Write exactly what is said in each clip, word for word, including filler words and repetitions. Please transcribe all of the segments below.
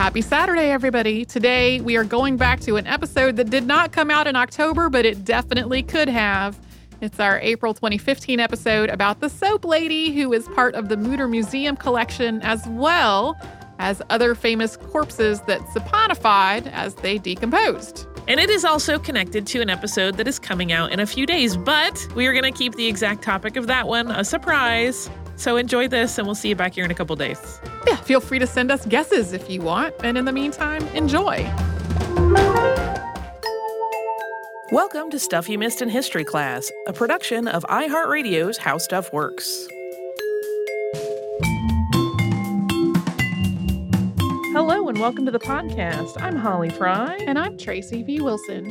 Happy Saturday, everybody. Today, we are going back to an episode that did not come out in October, but it definitely could have. It's our April twenty fifteen episode about the Soap Lady, who is part of the Mütter Museum collection, as well as other famous corpses that saponified as they decomposed. And it is also connected to an episode that is coming out in a few days, but we are going to keep the exact topic of that one a surprise. So enjoy this, and we'll see you back here in a couple days. Yeah, feel free to send us guesses if you want. And in the meantime, enjoy. Welcome to Stuff You Missed in History Class, a production of iHeartRadio's How Stuff Works. Hello and welcome to the podcast. I'm Holly Fry. And I'm Tracy V. Wilson.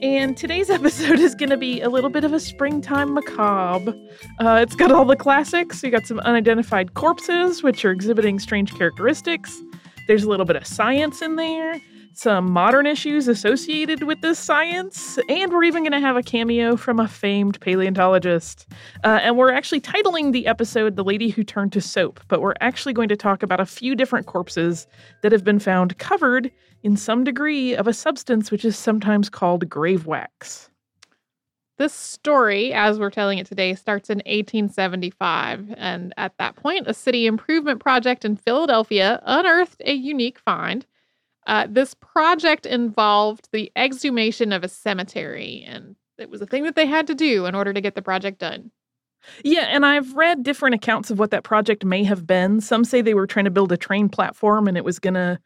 And today's episode is going to be a little bit of a springtime macabre. Uh, it's got all the classics. You got some unidentified corpses, which are exhibiting strange characteristics. There's a little bit of science in there, some modern issues associated with this science, and we're even going to have a cameo from a famed paleontologist. Uh, and we're actually titling the episode The Lady Who Turned to Soap, but we're actually going to talk about a few different corpses that have been found covered in some degree of a substance which is sometimes called grave wax. This story, as we're telling it today, starts in eighteen seventy-five, and at that point, a city improvement project in Philadelphia unearthed a unique find. Uh, this project involved the exhumation of a cemetery, and it was a thing that they had to do in order to get the project done. Yeah, and I've read different accounts of what that project may have been. Some say they were trying to build a train platform, and it was going to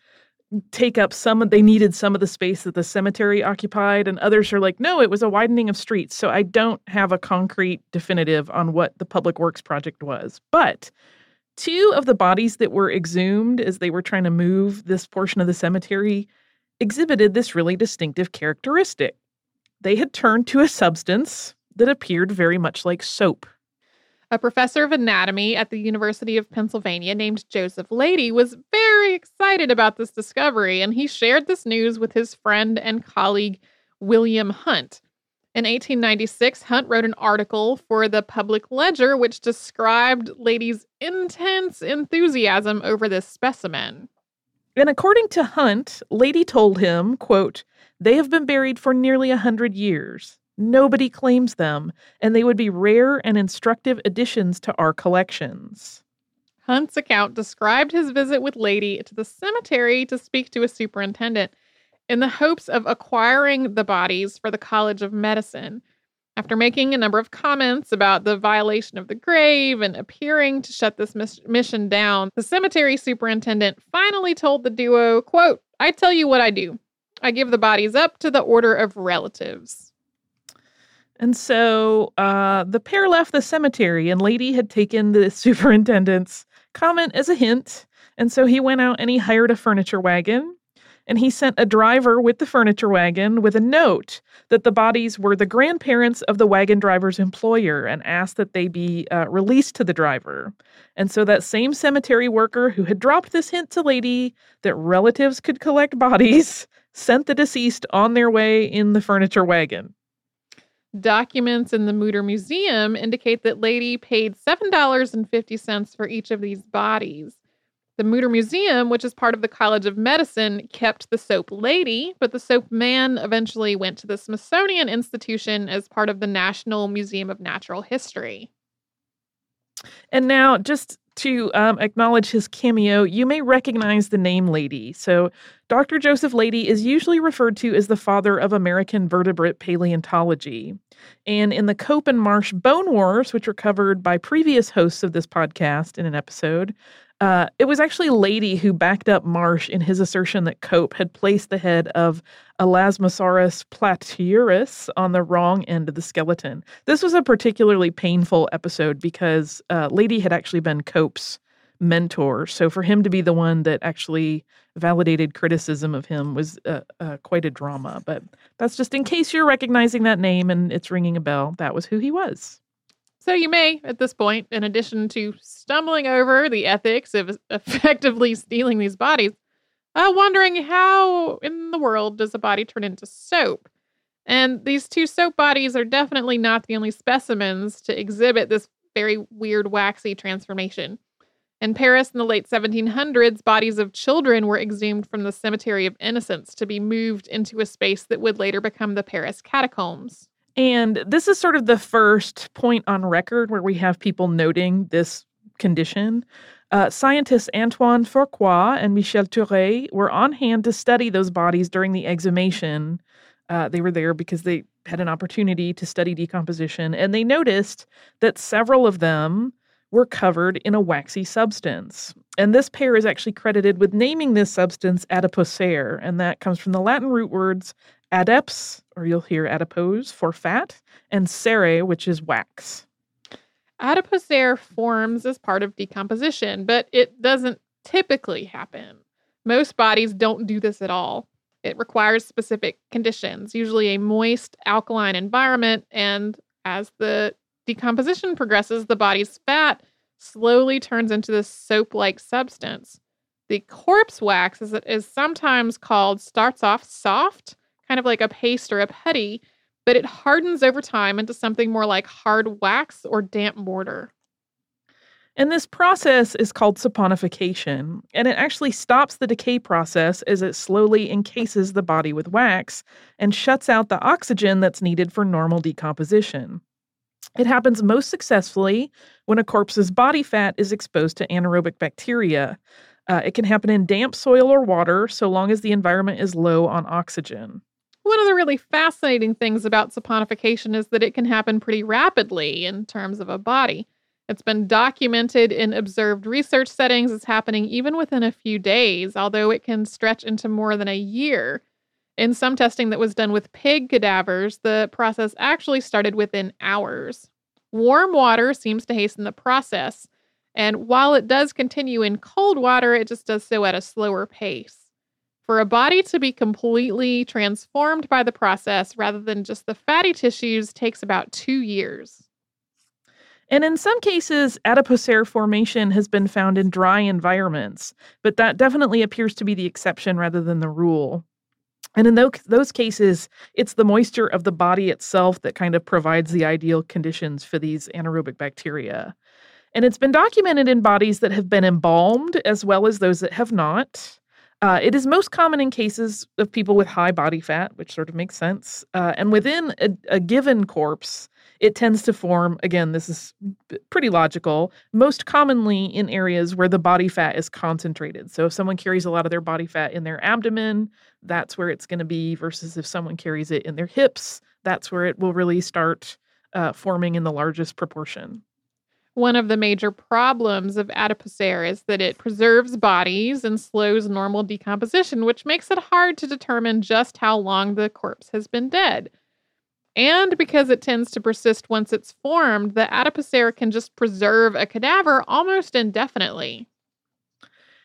take up some of, they needed some of the space that the cemetery occupied, and others are like, no, it was a widening of streets. So I don't have a concrete definitive on what the Public Works project was. But two of the bodies that were exhumed as they were trying to move this portion of the cemetery exhibited this really distinctive characteristic. They had turned to a substance that appeared very much like soap. A professor of anatomy at the University of Pennsylvania named Joseph Leidy was very excited about this discovery, and he shared this news with his friend and colleague William Hunt. In eighteen ninety-six, Hunt wrote an article for the Public Ledger, which described Leidy's intense enthusiasm over this specimen. And according to Hunt, Leidy told him, quote, "They have been buried for nearly a hundred years. Nobody claims them, and they would be rare and instructive additions to our collections." Hunt's account described his visit with Leidy to the cemetery to speak to a superintendent in the hopes of acquiring the bodies for the College of Medicine. After making a number of comments about the violation of the grave and appearing to shut this mis- mission down, the cemetery superintendent finally told the duo, quote, "I tell you what I do. I give the bodies up to the order of relatives." And so uh, the pair left the cemetery, and Leidy had taken the superintendent's comment as a hint. And so he went out and he hired a furniture wagon, and he sent a driver with the furniture wagon with a note that the bodies were the grandparents of the wagon driver's employer and asked that they be uh, released to the driver. And so that same cemetery worker who had dropped this hint to Leidy that relatives could collect bodies sent the deceased on their way in the furniture wagon. Documents in the Mütter Museum indicate that Leidy paid seven dollars and fifty cents for each of these bodies. The Mütter Museum, which is part of the College of Medicine, kept the Soap Lady, but the Soap Man eventually went to the Smithsonian Institution as part of the National Museum of Natural History. And now, just to um, acknowledge his cameo, you may recognize the name Leidy. So Doctor Joseph Leidy is usually referred to as the father of American vertebrate paleontology. And in the Cope and Marsh Bone Wars, which were covered by previous hosts of this podcast in an episode, uh, it was actually Leidy who backed up Marsh in his assertion that Cope had placed the head of Elasmosaurus platyurus on the wrong end of the skeleton. This was a particularly painful episode because uh, Leidy had actually been Cope's mentor. So for him to be the one that actually validated criticism of him was uh, uh, quite a drama. But that's just in case you're recognizing that name and it's ringing a bell. That was who he was. So you may, at this point, in addition to stumbling over the ethics of effectively stealing these bodies, uh, wondering how in the world does a body turn into soap? And these two soap bodies are definitely not the only specimens to exhibit this very weird waxy transformation. In Paris in the late seventeen hundreds, bodies of children were exhumed from the Cemetery of Innocents to be moved into a space that would later become the Paris Catacombs. And this is sort of the first point on record where we have people noting this condition. Uh, scientists Antoine Fourcroy and Michel Touret were on hand to study those bodies during the exhumation. Uh, they were there because they had an opportunity to study decomposition, and they noticed that several of them were covered in a waxy substance. And this pair is actually credited with naming this substance adipocere, and that comes from the Latin root words adeps, or you'll hear adipose, for fat, and cere, which is wax. Adipocere forms as part of decomposition, but it doesn't typically happen. Most bodies don't do this at all. It requires specific conditions, usually a moist, alkaline environment, and as the decomposition progresses, the body's fat slowly turns into this soap-like substance. The corpse wax, as it is sometimes called, starts off soft, kind of like a paste or a putty, but it hardens over time into something more like hard wax or damp mortar. And this process is called saponification, and it actually stops the decay process as it slowly encases the body with wax and shuts out the oxygen that's needed for normal decomposition. It happens most successfully when a corpse's body fat is exposed to anaerobic bacteria. Uh, it can happen in damp soil or water, so long as the environment is low on oxygen. One of the really fascinating things about saponification is that it can happen pretty rapidly in terms of a body. It's been documented in observed research settings as happening even within a few days, although it can stretch into more than a year. In some testing that was done with pig cadavers, the process actually started within hours. Warm water seems to hasten the process, and while it does continue in cold water, it just does so at a slower pace. For a body to be completely transformed by the process rather than just the fatty tissues takes about two years. And in some cases, adipocere formation has been found in dry environments, but that definitely appears to be the exception rather than the rule. And in those cases, it's the moisture of the body itself that kind of provides the ideal conditions for these anaerobic bacteria. And it's been documented in bodies that have been embalmed as well as those that have not. Uh, it is most common in cases of people with high body fat, which sort of makes sense. Uh, and within a, a given corpse, it tends to form, again, this is pretty logical, most commonly in areas where the body fat is concentrated. So if someone carries a lot of their body fat in their abdomen, that's where it's going to be, versus if someone carries it in their hips, that's where it will really start uh, forming in the largest proportion. One of the major problems of adipocere is that it preserves bodies and slows normal decomposition, which makes it hard to determine just how long the corpse has been dead. And because it tends to persist once it's formed, the adipocere can just preserve a cadaver almost indefinitely.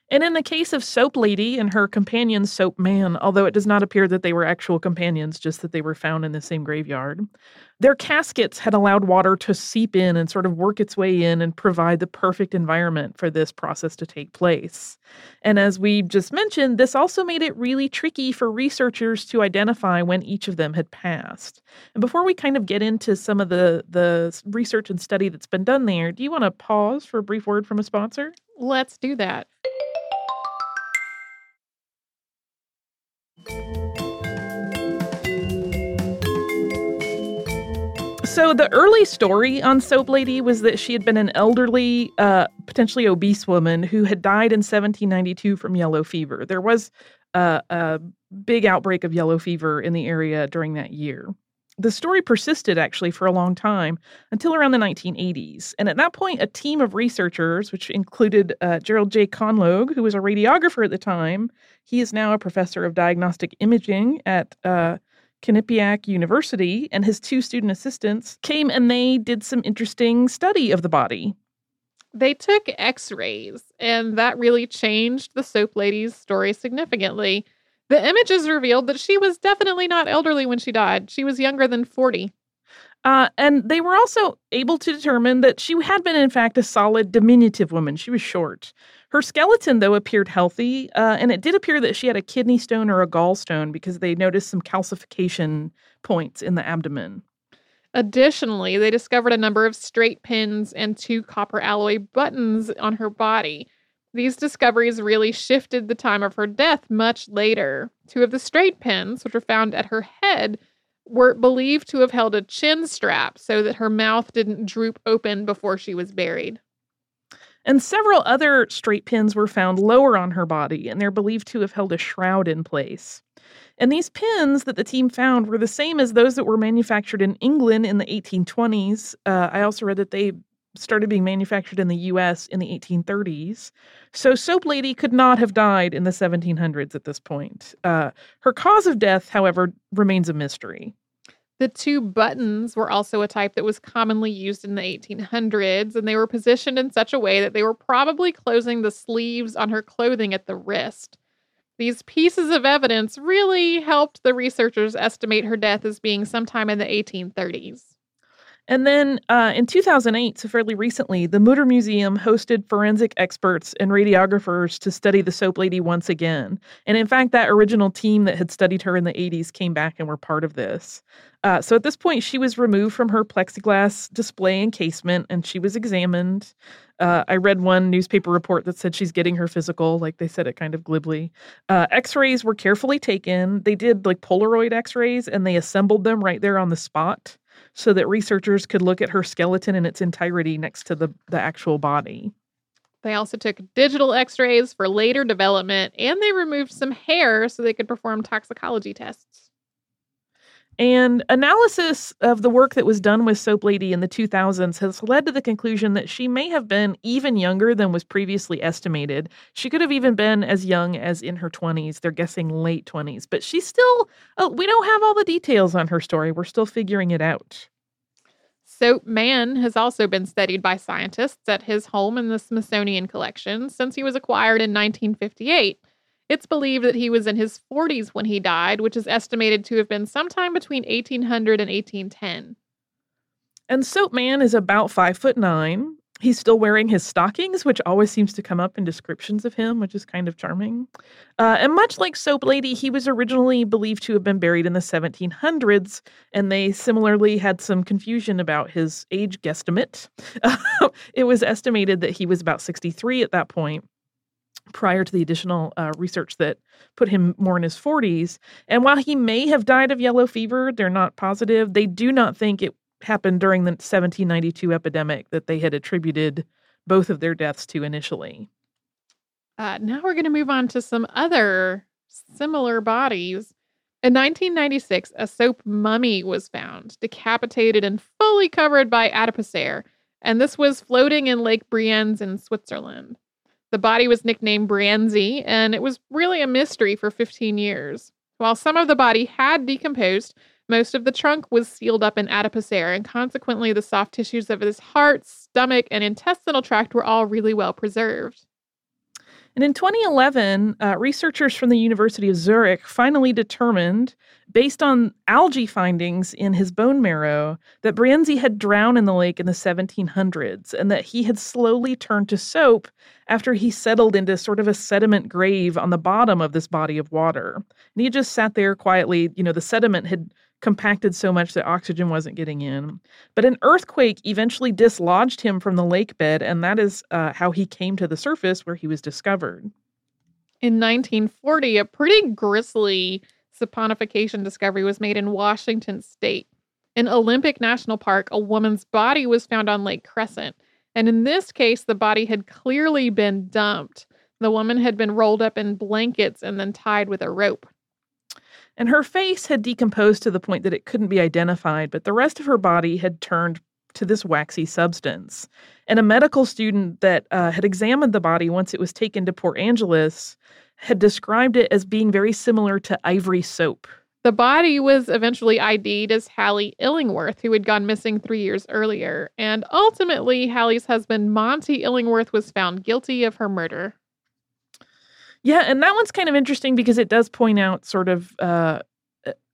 And in the case of Soap Lady and her companion Soap Man, although it does not appear that they were actual companions, just that they were found in the same graveyard, their caskets had allowed water to seep in and sort of work its way in and provide the perfect environment for this process to take place. And as we just mentioned, this also made it really tricky for researchers to identify when each of them had passed. And before we kind of get into some of the, the research and study that's been done there, do you want to pause for a brief word from a sponsor? Let's do that. So the early story on Soap Lady was that she had been an elderly, uh, potentially obese woman who had died in seventeen ninety-two from yellow fever. There was uh, a big outbreak of yellow fever in the area during that year. The story persisted, actually, for a long time, until around the nineteen eighties. And at that point, a team of researchers, which included uh, Gerald J. Conlogue, who was a radiographer at the time. He is now a professor of diagnostic imaging at uh, Quinnipiac University, and his two student assistants came and they did some interesting study of the body. They took x-rays, and that really changed the Soap Lady's story significantly. The images revealed that she was definitely not elderly when she died. She was younger than forty. Uh, and they were also able to determine that she had been, in fact, a solid diminutive woman. She was short. Her skeleton, though, appeared healthy, uh, and it did appear that she had a kidney stone or a gallstone because they noticed some calcification points in the abdomen. Additionally, they discovered a number of straight pins and two copper alloy buttons on her body. These discoveries really shifted the time of her death much later. Two of the straight pins, which were found at her head, were believed to have held a chin strap so that her mouth didn't droop open before she was buried. And several other straight pins were found lower on her body, and they're believed to have held a shroud in place. And these pins that the team found were the same as those that were manufactured in England in the eighteen twenties. Uh, I also read that they started being manufactured in the U S in the eighteen thirties. So Soap Lady could not have died in the seventeen hundreds at this point. Uh, her cause of death, however, remains a mystery. The two buttons were also a type that was commonly used in the eighteen hundreds, and they were positioned in such a way that they were probably closing the sleeves on her clothing at the wrist. These pieces of evidence really helped the researchers estimate her death as being sometime in the eighteen thirties. And then uh, in two thousand eight, so fairly recently, the Mütter Museum hosted forensic experts and radiographers to study the Soap Lady once again. And in fact, that original team that had studied her in the eighties came back and were part of this. Uh, so at this point, she was removed from her plexiglass display encasement, and she was examined. Uh, I read one newspaper report that said she's getting her physical, like they said it kind of glibly. Uh, x-rays were carefully taken. They did like Polaroid x-rays, and they assembled them right there on the spot, so that researchers could look at her skeleton in its entirety next to the, the actual body. They also took digital x-rays for later development, and they removed some hair so they could perform toxicology tests. And analysis of the work that was done with Soap Lady in the two thousands has led to the conclusion that she may have been even younger than was previously estimated. She could have even been as young as in her twenties. They're guessing late twenties. But she's still, uh, we don't have all the details on her story. We're still figuring it out. Soap Man has also been studied by scientists at his home in the Smithsonian collection since he was acquired in nineteen fifty-eight. It's believed that he was in his forties when he died, which is estimated to have been sometime between eighteen hundred and eighteen ten. And Soap Man is about five foot nine. He's still wearing his stockings, which always seems to come up in descriptions of him, which is kind of charming. Uh, and much like Soap Lady, he was originally believed to have been buried in the seventeen hundreds, and they similarly had some confusion about his age guesstimate. It was estimated that he was about sixty-three at that point, prior to the additional uh, research that put him more in his forties. And while he may have died of yellow fever, they're not positive. They do not think it happened during the seventeen ninety-two epidemic that they had attributed both of their deaths to initially. Uh, now we're going to move on to some other similar bodies. In nineteen ninety-six, a soap mummy was found, decapitated and fully covered by adipocere. And this was floating in Lake Brienz in Switzerland. The body was nicknamed Brienzi, and it was really a mystery for fifteen years. While some of the body had decomposed, most of the trunk was sealed up in adipocere, and consequently the soft tissues of his heart, stomach, and intestinal tract were all really well preserved. And in twenty eleven, uh, researchers from the University of Zurich finally determined, based on algae findings in his bone marrow, that Brienzi had drowned in the lake in the seventeen hundreds and that he had slowly turned to soap after he settled into sort of a sediment grave on the bottom of this body of water. And he just sat there quietly. You know, the sediment had compacted so much that oxygen wasn't getting in. But an earthquake eventually dislodged him from the lake bed, and that is uh, how he came to the surface where he was discovered. In nineteen forty, a pretty grisly saponification discovery was made in Washington state. In Olympic National Park, a woman's body was found on Lake Crescent, and in this case, the body had clearly been dumped. The woman had been rolled up in blankets and then tied with a rope. And her face had decomposed to the point that it couldn't be identified, but the rest of her body had turned to this waxy substance. And a medical student that uh, had examined the body once it was taken to Port Angeles had described it as being very similar to ivory soap. The body was eventually I D'd as Hallie Illingworth, who had gone missing three years earlier. And ultimately, Hallie's husband, Monty Illingworth, was found guilty of her murder. Yeah, and that one's kind of interesting because it does point out sort of, uh,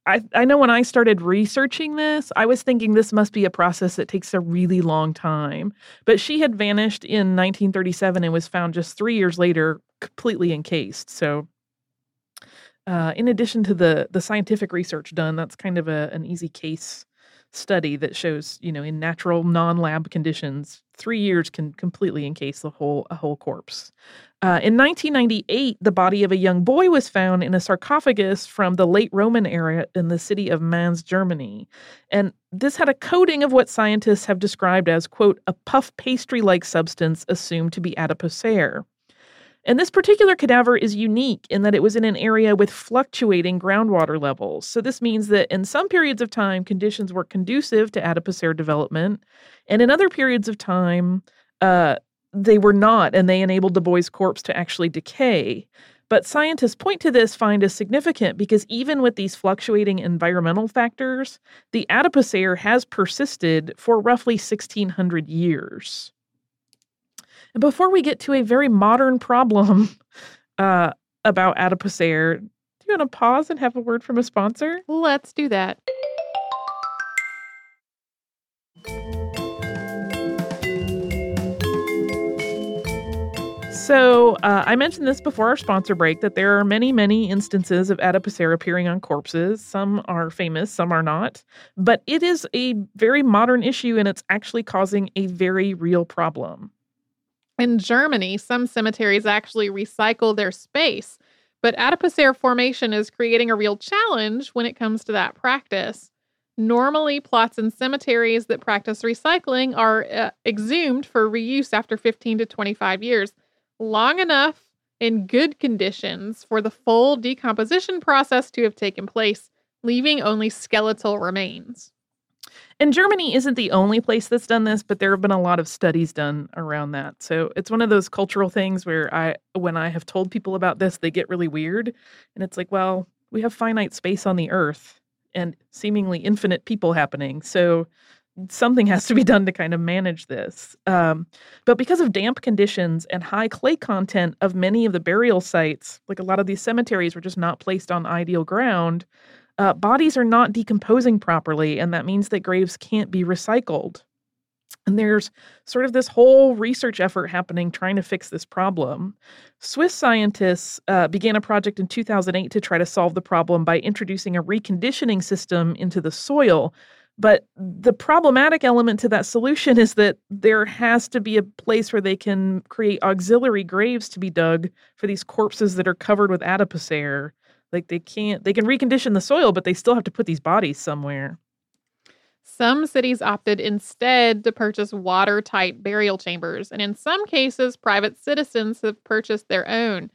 I, I know when I started researching this, I was thinking this must be a process that takes a really long time. But she had vanished in nineteen thirty-seven and was found just three years later completely encased. So uh, in addition to the, the scientific research done, that's kind of a, an easy case study that shows, you know, in natural non-lab conditions, three years can completely encase the whole a whole corpse. Uh, in nineteen ninety-eight, the body of a young boy was found in a sarcophagus from the late Roman era in the city of Mainz, Germany. And this had a coating of what scientists have described as, quote, a puff pastry-like substance assumed to be adipocere. And this particular cadaver is unique in that it was in an area with fluctuating groundwater levels. So this means that in some periods of time, conditions were conducive to adipocere development, and in other periods of time, uh, they were not, and they enabled the boy's corpse to actually decay. But scientists point to this find as significant because even with these fluctuating environmental factors, the adipocere has persisted for roughly sixteen hundred years. And before we get to a very modern problem uh, about adipocere, do you want to pause and have a word from a sponsor? Let's do that. So uh, I mentioned this before our sponsor break, that there are many, many instances of adipocere appearing on corpses. Some are famous, some are not. But it is a very modern issue, and it's actually causing a very real problem. In Germany, some cemeteries actually recycle their space, but adipocere formation is creating a real challenge when it comes to that practice. Normally, plots in cemeteries that practice recycling are uh, exhumed for reuse after fifteen to twenty-five years, long enough in good conditions for the full decomposition process to have taken place, leaving only skeletal remains. And Germany isn't the only place that's done this, but there have been a lot of studies done around that. So it's one of those cultural things where I, when I have told people about this, they get really weird. And it's like, well, we have finite space on the earth and seemingly infinite people happening. So something has to be done to kind of manage this. Um, but because of damp conditions and high clay content of many of the burial sites, like a lot of these cemeteries were just not placed on ideal ground, Uh, bodies are not decomposing properly, and that means that graves can't be recycled. And there's sort of this whole research effort happening trying to fix this problem. Swiss scientists uh, began a project in two thousand eight to try to solve the problem by introducing a reconditioning system into the soil. But the problematic element to that solution is that there has to be a place where they can create auxiliary graves to be dug for these corpses that are covered with adipocere. Like they can't, they can recondition the soil, but they still have to put these bodies somewhere. Some cities opted instead to purchase watertight burial chambers, and in some cases, private citizens have purchased their own.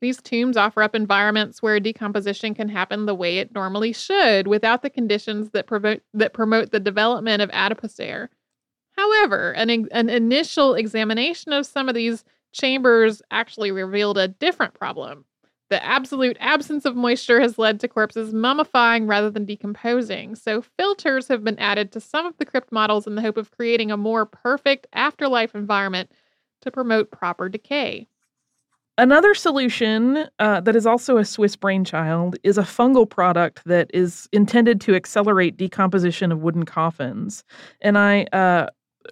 These tombs offer up environments where decomposition can happen the way it normally should, without the conditions that promote that promote the development of adipocere. However, an, an initial examination of some of these chambers actually revealed a different problem. The absolute absence of moisture has led to corpses mummifying rather than decomposing, so filters have been added to some of the crypt models in the hope of creating a more perfect afterlife environment to promote proper decay. Another solution uh, that is also a Swiss brainchild is a fungal product that is intended to accelerate decomposition of wooden coffins. And I... Uh,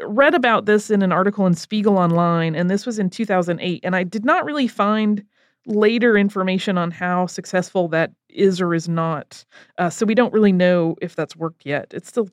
read about this in an article in Spiegel Online, and this was in two thousand eight, and I did not really find later information on how successful that is or is not. Uh, so we don't really know if that's worked yet. It's still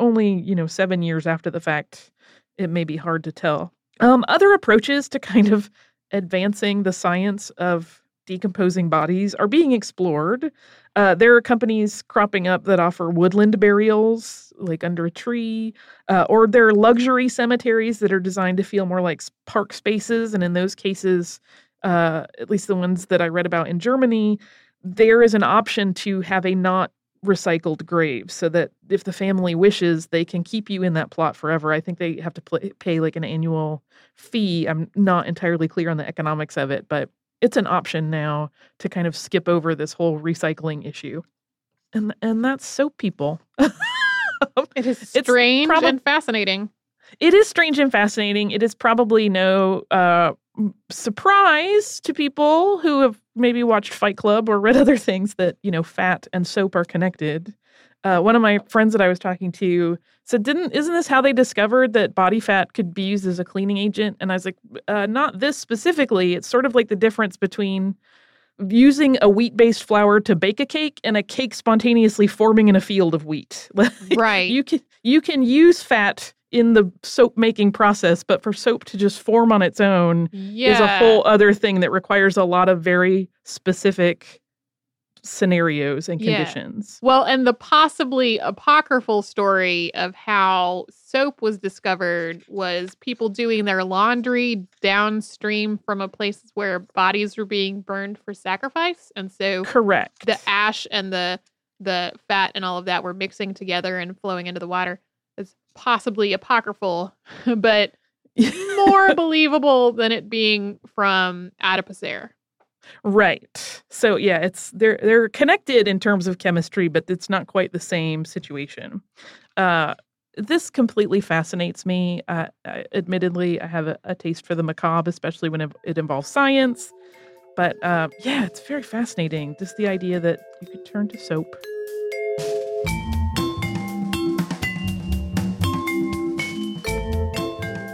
only, you know, seven years after the fact. It may be hard to tell. Um, other approaches to kind of advancing the science of decomposing bodies are being explored. Uh, there are companies cropping up that offer woodland burials, like under a tree, uh, or there are luxury cemeteries that are designed to feel more like park spaces. And in those cases, uh, at least the ones that I read about in Germany, there is an option to have a not recycled grave so that if the family wishes, they can keep you in that plot forever. I think they have to pay, pay like an annual fee. I'm not entirely clear on the economics of it, but it's an option now to kind of skip over this whole recycling issue. And and that's Soap People. It is strange prob- and fascinating. It is strange and fascinating. It is probably no uh, surprise to people who have maybe watched Fight Club or read other things that, you know, fat and soap are connected. Uh, one of my friends that I was talking to said, "Didn't isn't this how they discovered that body fat could be used as a cleaning agent?" And I was like, uh, not this specifically. It's sort of like the difference between using a wheat-based flour to bake a cake and a cake spontaneously forming in a field of wheat. Right. You can you can use fat in the soap-making process, but for soap to just form on its own yeah. is a whole other thing that requires a lot of very specific scenarios and conditions. Yeah. Well, and the possibly apocryphal story of how soap was discovered was people doing their laundry downstream from a place where bodies were being burned for sacrifice. And so correct. The ash and the the fat and all of that were mixing together and flowing into the water. It's possibly apocryphal, but more believable than it being from adipocere. Right. So yeah, it's they're they're connected in terms of chemistry, but it's not quite the same situation. Uh, this completely fascinates me. Uh, I, admittedly, I have a, a taste for the macabre, especially when it involves science. But uh, yeah, it's very fascinating. Just the idea that you could turn to soap.